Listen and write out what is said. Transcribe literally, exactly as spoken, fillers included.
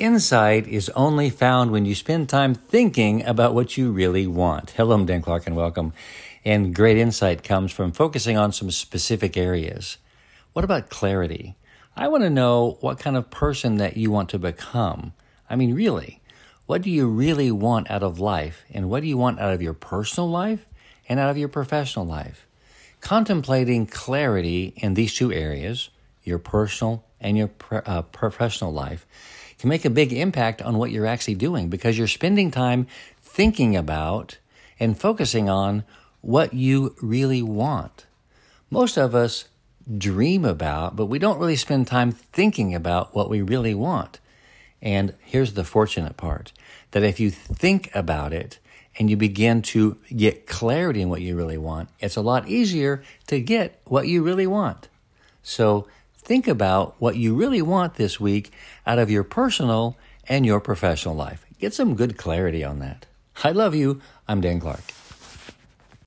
Insight is only found when you spend time thinking about what you really want. Hello, I'm Dan Clark and welcome. And great insight comes from focusing on some specific areas. What about clarity? I want to know what kind of person that you want to become. I mean, really, what do you really want out of life? And what do you want out of your personal life and out of your professional life? Contemplating clarity in these two areas, your personal and your pro- uh, professional life, can make a big impact on what you're actually doing because you're spending time thinking about and focusing on what you really want. Most of us dream about, but we don't really spend time thinking about what we really want. And here's the fortunate part, that if you think about it and you begin to get clarity in what you really want, it's a lot easier to get what you really want. So think about what you really want this week out of your personal and your professional life. Get some good clarity on that. I love you. I'm Dan Clark.